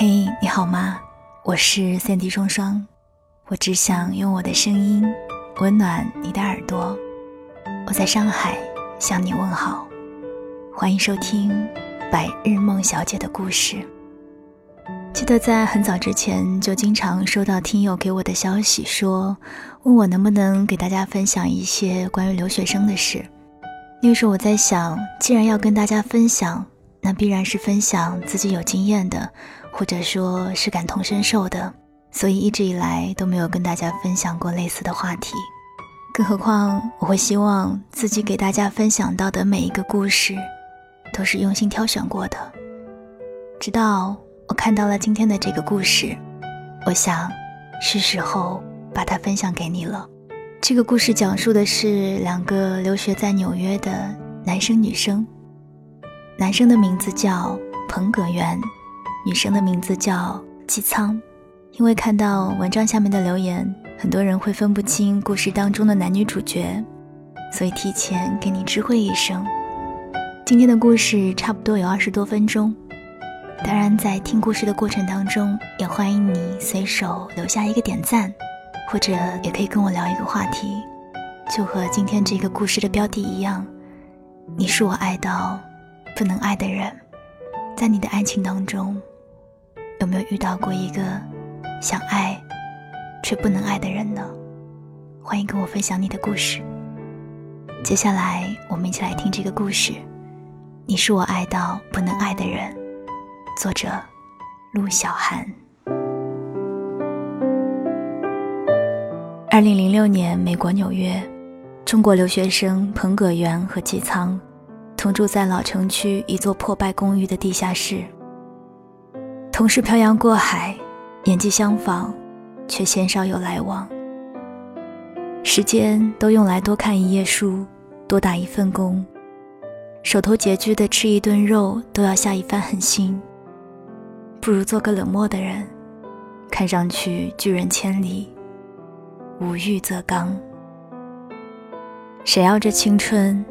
嘿，你好吗？我是3D 双双，我只想用我的声音温暖你的耳朵。我在上海向你问好，欢迎收听百日梦小姐的故事。记得在很早之前就经常收到听友给我的消息，说问我能不能给大家分享一些关于留学生的事。那时候我在想，既然要跟大家分享，那必然是分享自己有经验的，或者说是感同身受的，所以一直以来都没有跟大家分享过类似的话题。更何况我会希望自己给大家分享到的每一个故事都是用心挑选过的。直到我看到了今天的这个故事，我想是时候把它分享给你了。这个故事讲述的是两个留学在纽约的男生女生，男生的名字叫彭葛元，女生的名字叫姬仓。因为看到文章下面的留言，很多人会分不清故事当中的男女主角，所以提前给你知会一声。今天的故事差不多有20多分钟，当然在听故事的过程当中，也欢迎你随手留下一个点赞，或者也可以跟我聊一个话题，就和今天这个故事的标题一样，你是我爱到不能爱的人。在你的爱情当中，有没有遇到过一个想爱却不能爱的人呢？欢迎跟我分享你的故事。接下来我们一起来听这个故事，你是我爱到不能爱的人，作者陆小寒。2006年，美国纽约，中国留学生彭葛元和姬仓同住在老城区一座破败公寓的地下室，同是漂洋过海，年纪相仿，却鲜少有来往。时间都用来多看一页书，多打一份工，手头拮据的吃一顿肉都要下一番狠心，不如做个冷漠的人，看上去拒人千里，无欲则刚。谁要这青春，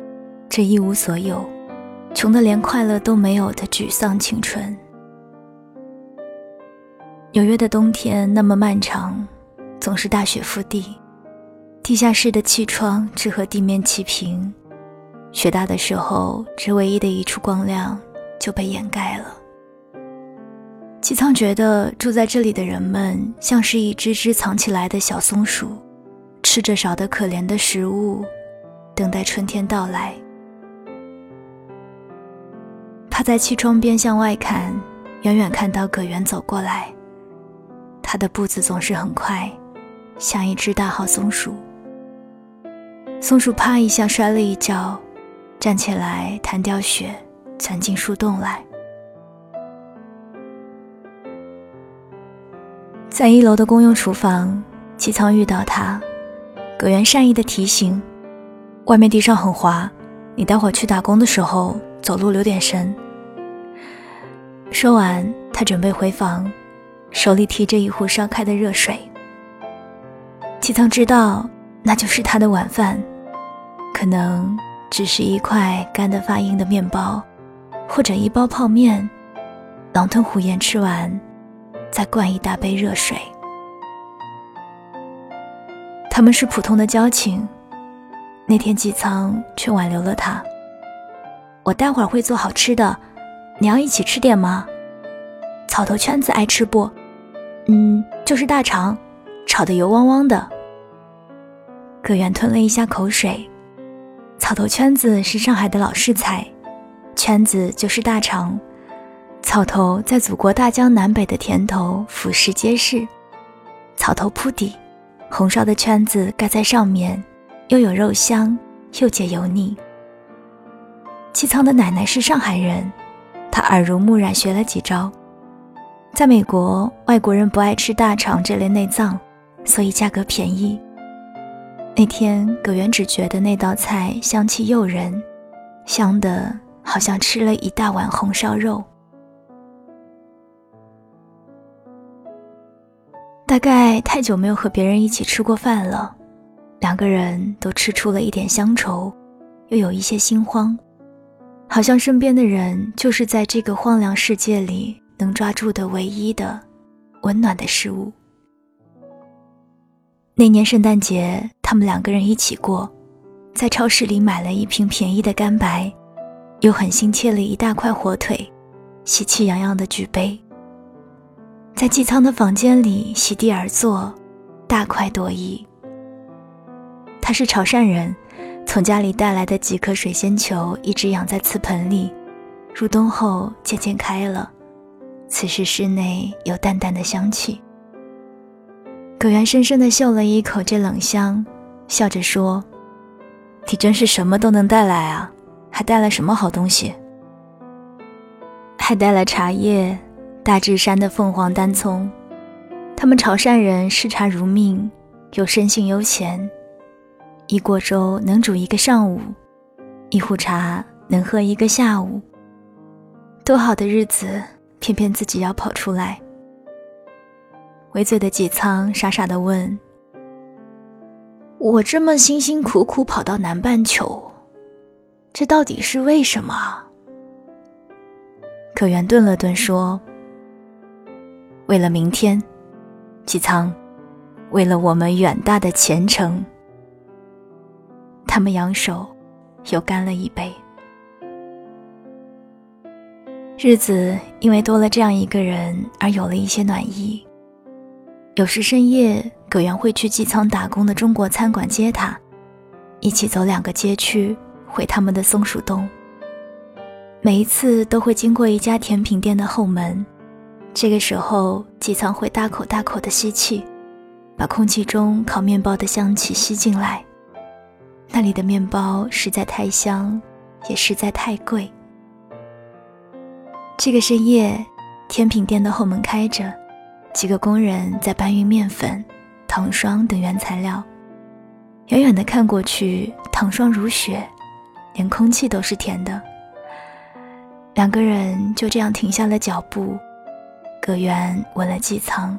这一无所有，穷得连快乐都没有的沮丧青春。纽约的冬天那么漫长，总是大雪覆地，地下室的气窗只和地面齐平，雪大的时候，这唯一的一处光亮就被掩盖了。姬仓觉得住在这里的人们像是一只只藏起来的小松鼠，吃着少得可怜的食物，等待春天到来。他在气窗边向外看，远远看到葛元走过来，他的步子总是很快，像一只大号松鼠。松鼠啪一下摔了一跤，站起来弹掉雪，钻进树洞来。在1楼的公用厨房，姬仓遇到他，葛元善意的提醒，外面地上很滑，你待会儿去打工的时候走路留点神。说完，他准备回房，手里提着一壶烧开的热水。姬仓知道那就是他的晚饭，可能只是一块干得发硬的面包，或者一包泡面，狼吞虎咽吃完，再灌一大杯热水。他们是普通的交情，那天姬仓却挽留了他。我待会儿会做好吃的，你要一起吃点吗？草头圈子爱吃不？就是大肠，炒得油汪汪的。葛元吞了一下口水。草头圈子是上海的老式菜，圈子就是大肠，草头在祖国大江南北的甜头俯拾皆是，草头铺底，红烧的圈子盖在上面，又有肉香，又解油腻。姬仓的奶奶是上海人，她耳濡目染学了几招。在美国，外国人不爱吃大肠这类内脏，所以价格便宜。那天葛元只觉得那道菜香气诱人，香得好像吃了一大碗红烧肉。大概太久没有和别人一起吃过饭了，两个人都吃出了一点乡愁，又有一些心慌，好像身边的人就是在这个荒凉世界里能抓住的唯一的温暖的事物。那年圣诞节，他们两个人一起过，在超市里买了一瓶便宜的干白，又很心切了一大块火腿，喜气洋洋地举杯，在寄仓的房间里席地而坐，大快朵颐。他是潮汕人，从家里带来的几颗水仙球一直养在瓷盆里，入冬后渐渐开了，此时室内有淡淡的香气。葛源深深地嗅了一口这冷香，笑着说：“你真是什么都能带来啊，还带来什么好东西？”还带来茶叶、大智山的凤凰单葱。他们潮汕人嗜茶如命，又生性悠闲，一锅粥能煮一个上午，一壶茶能喝一个下午。多好的日子，偏偏自己要跑出来。微醉的纪苍傻傻地问：“我这么辛辛苦苦跑到南半球，这到底是为什么？”可元顿了顿说：“为了明天，纪苍，为了我们远大的前程。”他们扬手，又干了一杯。日子因为多了这样一个人而有了一些暖意。有时深夜，葛源会去纪苍打工的中国餐馆接他，一起走两个街区回他们的松鼠洞。每一次都会经过一家甜品店的后门，这个时候纪苍会大口大口地吸气，把空气中烤面包的香气吸进来。那里的面包实在太香，也实在太贵。这个深夜，甜品店的后门开着，几个工人在搬运面粉、糖霜等原材料。远远地看过去，糖霜如雪，连空气都是甜的。两个人就这样停下了脚步，葛源吻了纪苍，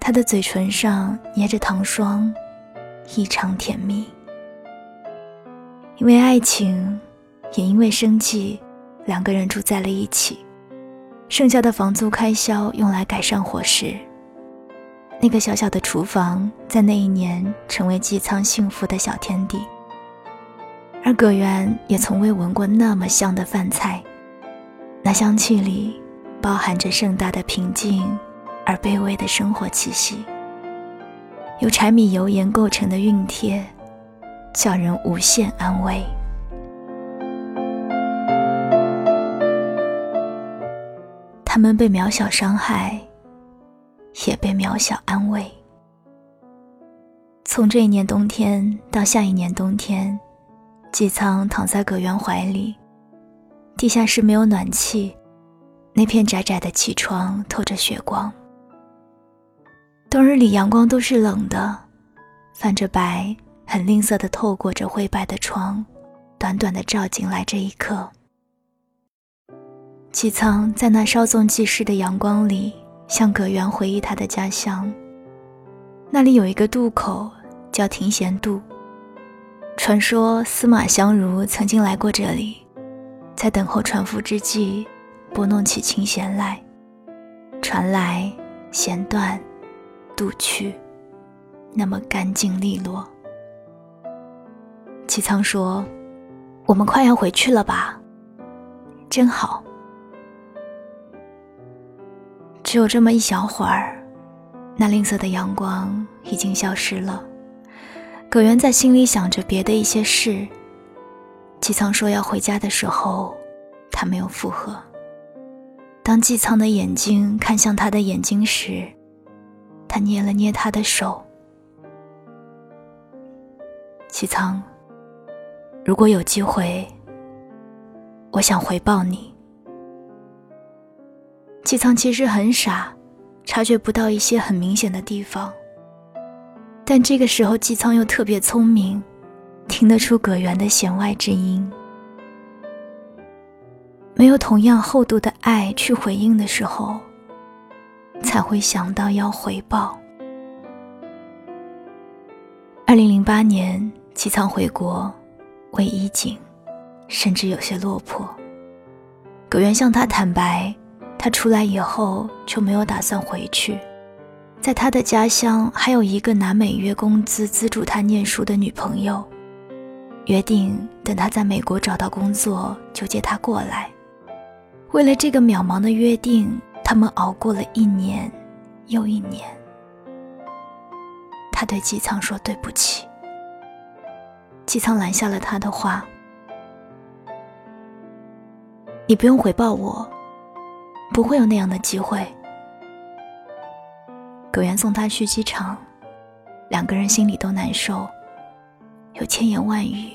他的嘴唇上捏着糖霜，异常甜蜜。因为爱情，也因为生计，两个人住在了一起，剩下的房租开销用来改善伙食。那个小小的厨房在那一年成为纪苍幸福的小天地，而葛源也从未闻过那么香的饭菜，那香气里包含着盛大的平静而卑微的生活气息，由柴米油盐构成的熨帖，叫人无限安慰。他们被渺小伤害，也被渺小安慰。从这一年冬天到下一年冬天，纪苍躺在葛源怀里。地下室没有暖气，那片窄窄的气窗透着血光。冬日里阳光都是冷的，泛着白，很吝啬地透过这灰白的窗，短短地照进来这一刻。纪苍在那稍纵即逝的阳光里，向葛源回忆他的家乡。那里有一个渡口叫停闲渡，传说司马相如曾经来过这里，在等候船夫之际，拨弄起琴弦来，传来弦断渡去，那么干净利落。纪苍说：“我们快要回去了吧，真好。”只有这么一小会儿，那吝啬的阳光已经消失了。葛源在心里想着别的一些事。纪苍说要回家的时候，他没有附和。当纪苍的眼睛看向他的眼睛时，他捏了捏他的手。纪苍，如果有机会，我想回报你。纪苍其实很傻，察觉不到一些很明显的地方，但这个时候纪苍又特别聪明，听得出葛源的弦外之音。没有同样厚度的爱去回应的时候，才会想到要回报。2008年，纪苍回国，为衣锦，甚至有些落魄。葛源向他坦白他出来以后就没有打算回去，在他的家乡还有一个拿每月工资资助他念书的女朋友，约定等他在美国找到工作就接他过来。为了这个渺茫的约定，他们熬过了一年又一年。他对姬苍说对不起，姬苍拦下了他的话，你不用回报我，不会有那样的机会。葛源送他去机场，两个人心里都难受，有千言万语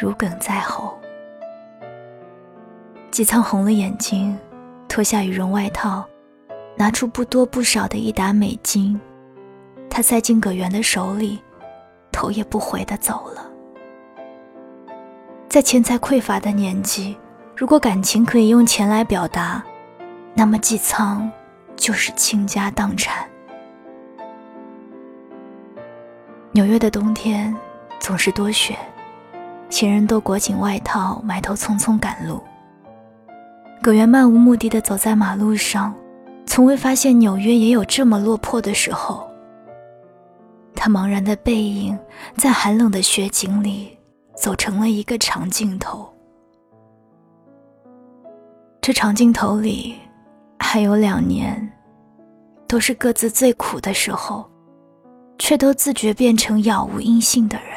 如鲠在喉。姬苍红了眼睛，脱下羽绒外套，拿出不多不少的一沓美金，他塞进葛源的手里，头也不回地走了。在钱财匮乏的年纪，如果感情可以用钱来表达，那么姬苍就是倾家荡产。纽约的冬天总是多雪，行人都裹紧外套，埋头匆匆赶路。葛源漫无目的地走在马路上，从未发现纽约也有这么落魄的时候。他茫然的背影在寒冷的雪景里走成了一个长镜头，这长镜头里还有2年，都是各自最苦的时候，却都自觉变成杳无音信的人。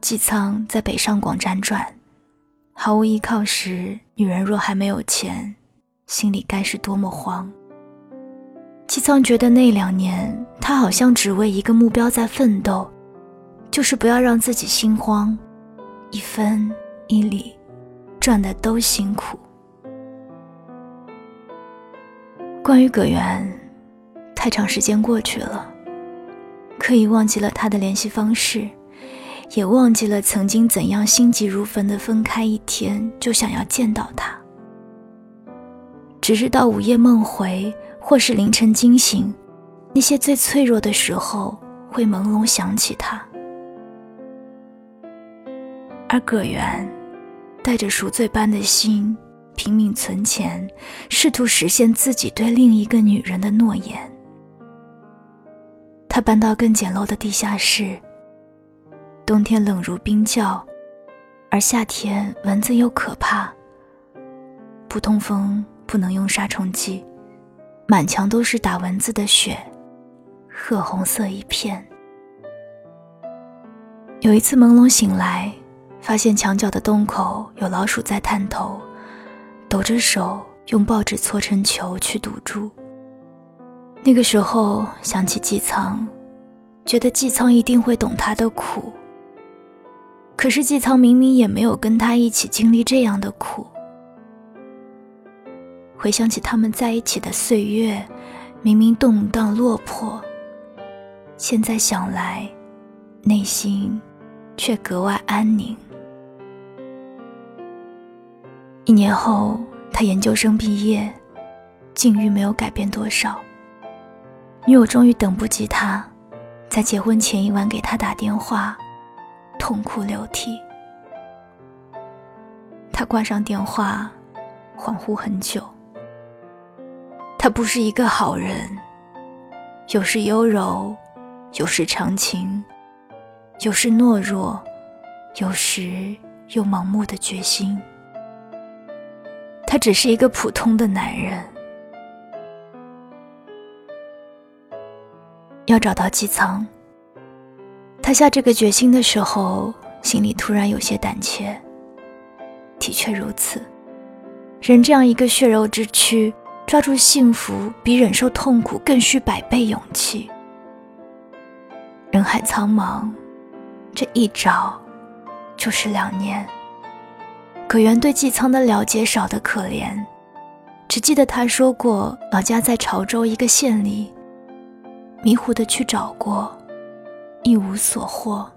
姬苍在北上广辗转，毫无依靠时，女人若还没有钱，心里该是多么慌。姬苍觉得那2年，他好像只为一个目标在奋斗，就是不要让自己心慌，一分一厘赚得都辛苦。关于葛源，太长时间过去了，刻意忘记了他的联系方式，也忘记了曾经怎样心急如焚地分开一天就想要见到他。只是到午夜梦回或是凌晨惊醒，那些最脆弱的时候会朦胧想起他。而葛源带着赎罪般的心，拼命存钱，试图实现自己对另一个女人的诺言。他搬到更简陋的地下室，冬天冷如冰窖，而夏天蚊子又可怕，不通风，不能用杀虫剂，满墙都是打蚊子的血，褐红色一片。有一次朦胧醒来，发现墙角的洞口有老鼠在探头，抖着手用报纸搓成球去堵住。那个时候想起姬苍，觉得姬苍一定会懂他的苦，可是姬苍明明也没有跟他一起经历这样的苦。回想起他们在一起的岁月，明明动荡落魄，现在想来，内心却格外安宁。1年后，他研究生毕业，境遇没有改变多少。女友终于等不及他，在结婚前一晚给他打电话，痛哭流涕。他挂上电话，恍惚很久。他不是一个好人，有时优柔，有时长情，有时懦弱，有时又盲目的决心。他只是一个普通的男人。要找到姬苍，他下这个决心的时候，心里突然有些胆怯。的确如此，人这样一个血肉之躯，抓住幸福比忍受痛苦更需百倍勇气。人海苍茫，这一找就是2年。葛源对姬苍的了解少得可怜，只记得他说过老家在潮州一个县里，迷糊的去找过，一无所获。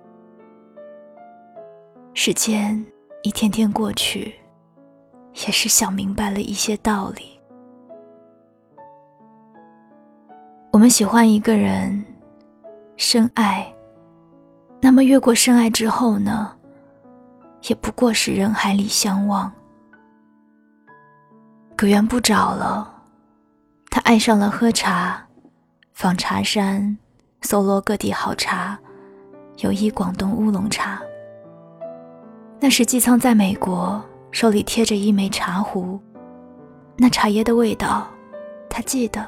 时间一天天过去，也是想明白了一些道理。我们喜欢一个人，深爱，那么越过深爱之后呢？也不过是人海里相望。可缘不找了，他爱上了喝茶，访茶山，搜罗各地好茶，尤以广东乌龙茶。那时纪苍在美国，手里贴着一枚茶壶，那茶叶的味道他记得。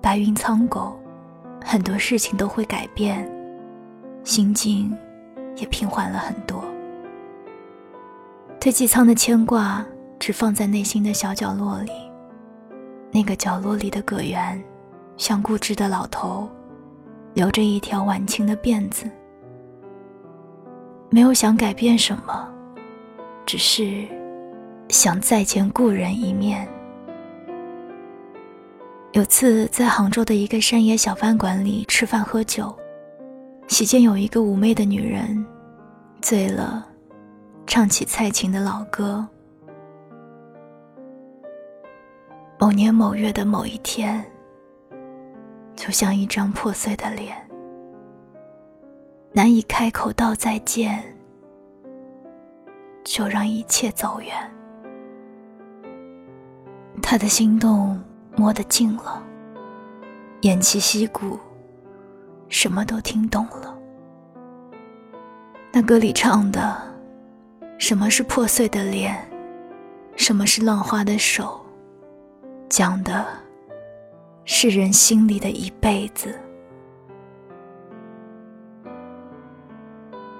白云苍狗，很多事情都会改变，心境也平缓了很多。对纪苍的牵挂只放在内心的小角落里，那个角落里的葛源像固执的老头，留着一条晚清的辫子，没有想改变什么，只是想再见故人一面。有次在杭州的一个山野小饭馆里吃饭喝酒，席间有一个妩媚的女人醉了，唱起蔡琴的老歌。某年某月的某一天，就像一张破碎的脸，难以开口道再见，就让一切走远。他的心动摸得近了，偃旗息鼓，什么都听懂了。那歌里唱的，什么是破碎的脸，什么是浪花的手，讲的是人心里的一辈子。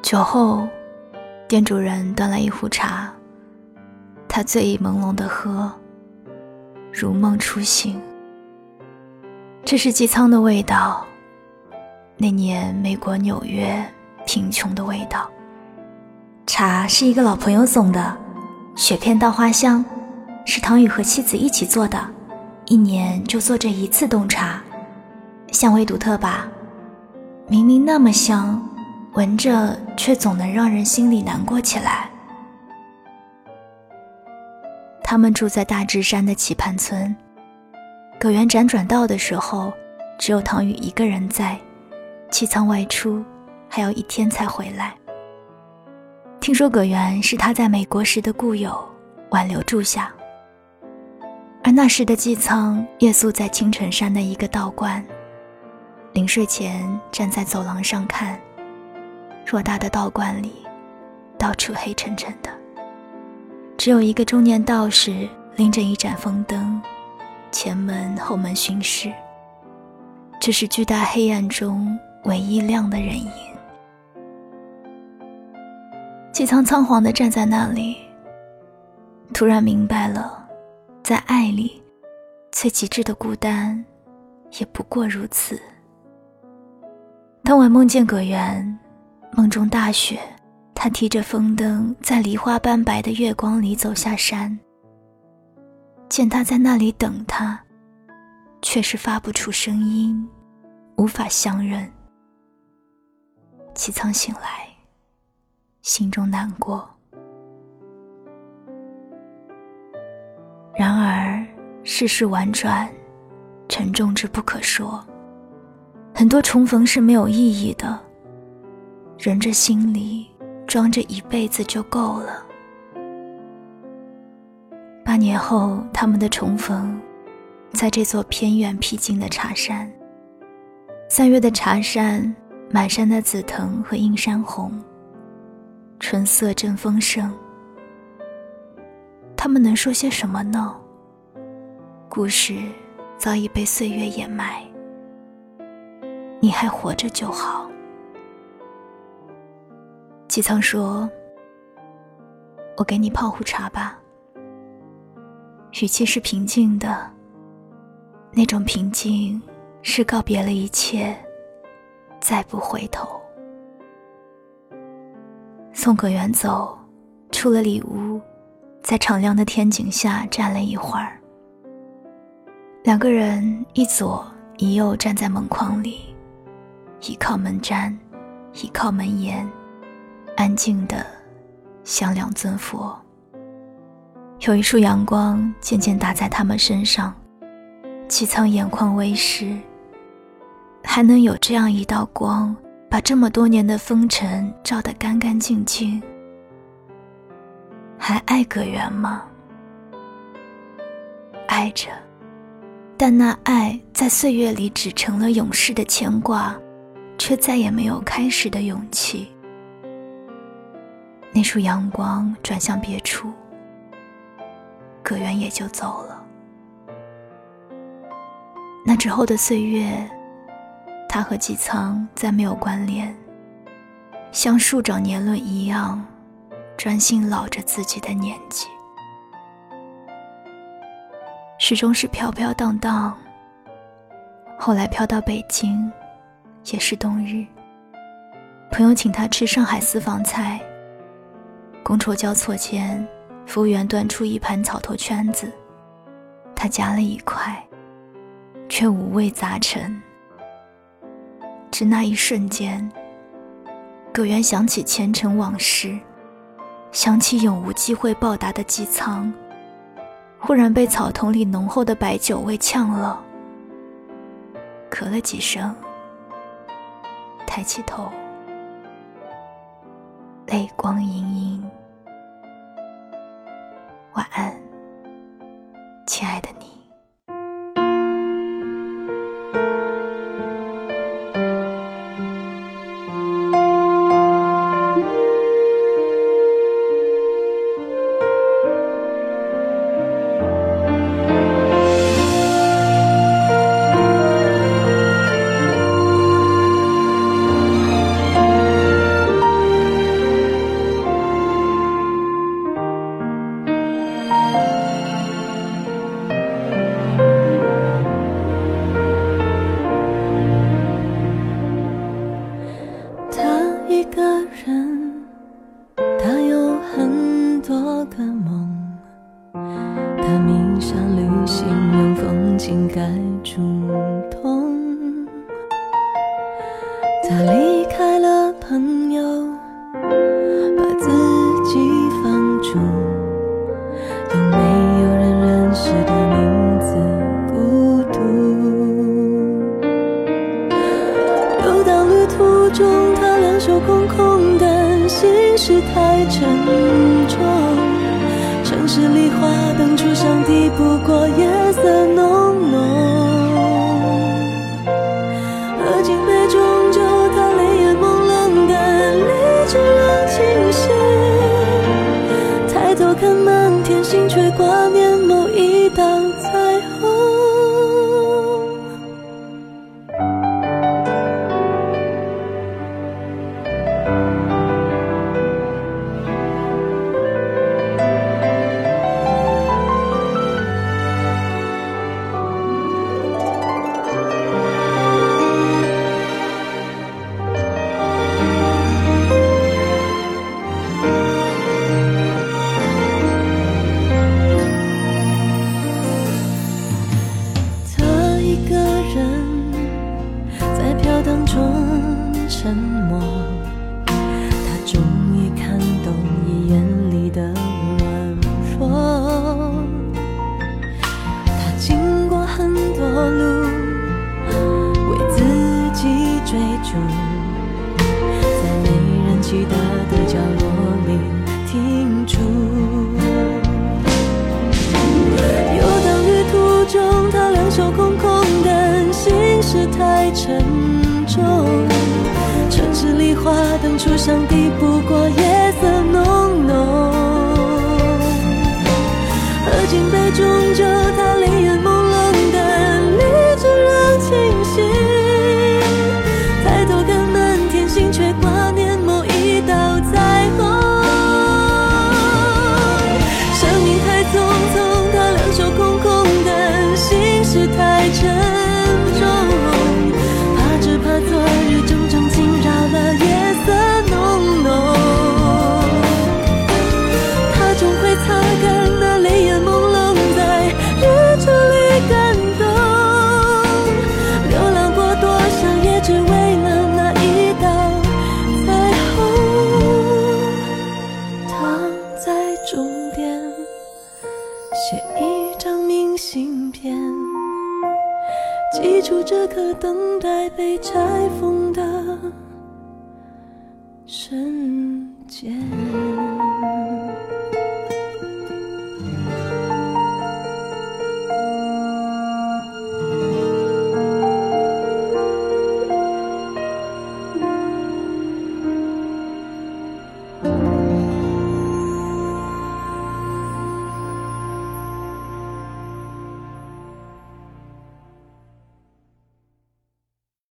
酒后，店主人端来一壶茶，他醉意朦胧地喝，如梦初醒。这是纪苍的味道，那年美国纽约贫穷的味道。茶是一个老朋友送的，雪片稻花香，是唐宇和妻子一起做的，一年就做这一次冻茶，香味独特吧？明明那么香，闻着却总能让人心里难过起来。他们住在大智山的棋盘村，葛源辗转到的时候，只有唐宇一个人在，纪苍外出，还要一天才回来。听说葛源是他在美国时的故友，挽留住下。而那时的纪苍夜宿在青城山的一个道观，临睡前站在走廊上看，偌大的道观里到处黑沉沉的，只有一个中年道士拎着一盏风灯，前门后门巡视，这是巨大黑暗中唯一亮的人影。纪苍仓皇地站在那里，突然明白了，在爱里，最极致的孤单也不过如此。当晚梦见葛源，梦中大雪，他提着风灯在梨花般白的月光里走下山，见他在那里等他，却是发不出声音，无法相认。纪苍醒来，心中难过。然而世事婉转，沉重之不可说，很多重逢是没有意义的，人这心里装着一辈子就够了。8年后，他们的重逢在这座偏远僻静的茶山。3月的茶山，满山的紫藤和映山红，春色正丰盛。他们能说些什么呢？故事早已被岁月掩埋，你还活着就好。纪苍说：“我给你泡壶茶吧。”语气是平静的，那种平静是告别了一切，再不回头。送葛源走，出了里屋，在敞亮的天井下站了一会儿，两个人一左一右站在门框里，一靠门毡，一靠门沿，安静的像两尊佛。有一束阳光渐渐打在他们身上，纪苍眼眶微湿，还能有这样一道光，把这么多年的风尘照得干干净净，还爱个圆吗？爱着，但那爱在岁月里只成了永世的牵挂，却再也没有开始的勇气。那束阳光转向别处，葛源也就走了。那之后的岁月，他和姬苍再没有关联，像树长年轮一样，专心老着自己的年纪，始终是飘飘荡荡。后来飘到北京，也是冬日，朋友请他吃上海私房菜，觥筹交错间，服务员端出一盘草头圈子，他夹了一块，却五味杂陈。只那一瞬间，葛源想起前尘往事，想起永无机会报答的姬苍，忽然被草丛里浓厚的白酒味呛了，咳了几声，抬起头，泪光盈盈。晚安，亲爱的你。他离开了朋友，把自己放逐，有没有人认识的名字孤独。游荡旅途中，他两手空空，担心事太沉重。城市里花灯初上，抵不过夜色浓浓。心却挂念某一道彩虹，沉默，他终于看懂你眼里的软弱。他经过很多路，为自己追逐，在没人记得的角落里停住。游荡旅途中，他两手空空，担心事太沉重。十里花灯初上，抵不过夜色浓浓。喝尽杯中酒，他泪眼朦胧，但理智仍清醒。抬头看满天星，却挂念某一道彩虹。生命太匆匆，他两手空空，但心事太沉。记住这颗等待被拆封的瞬间。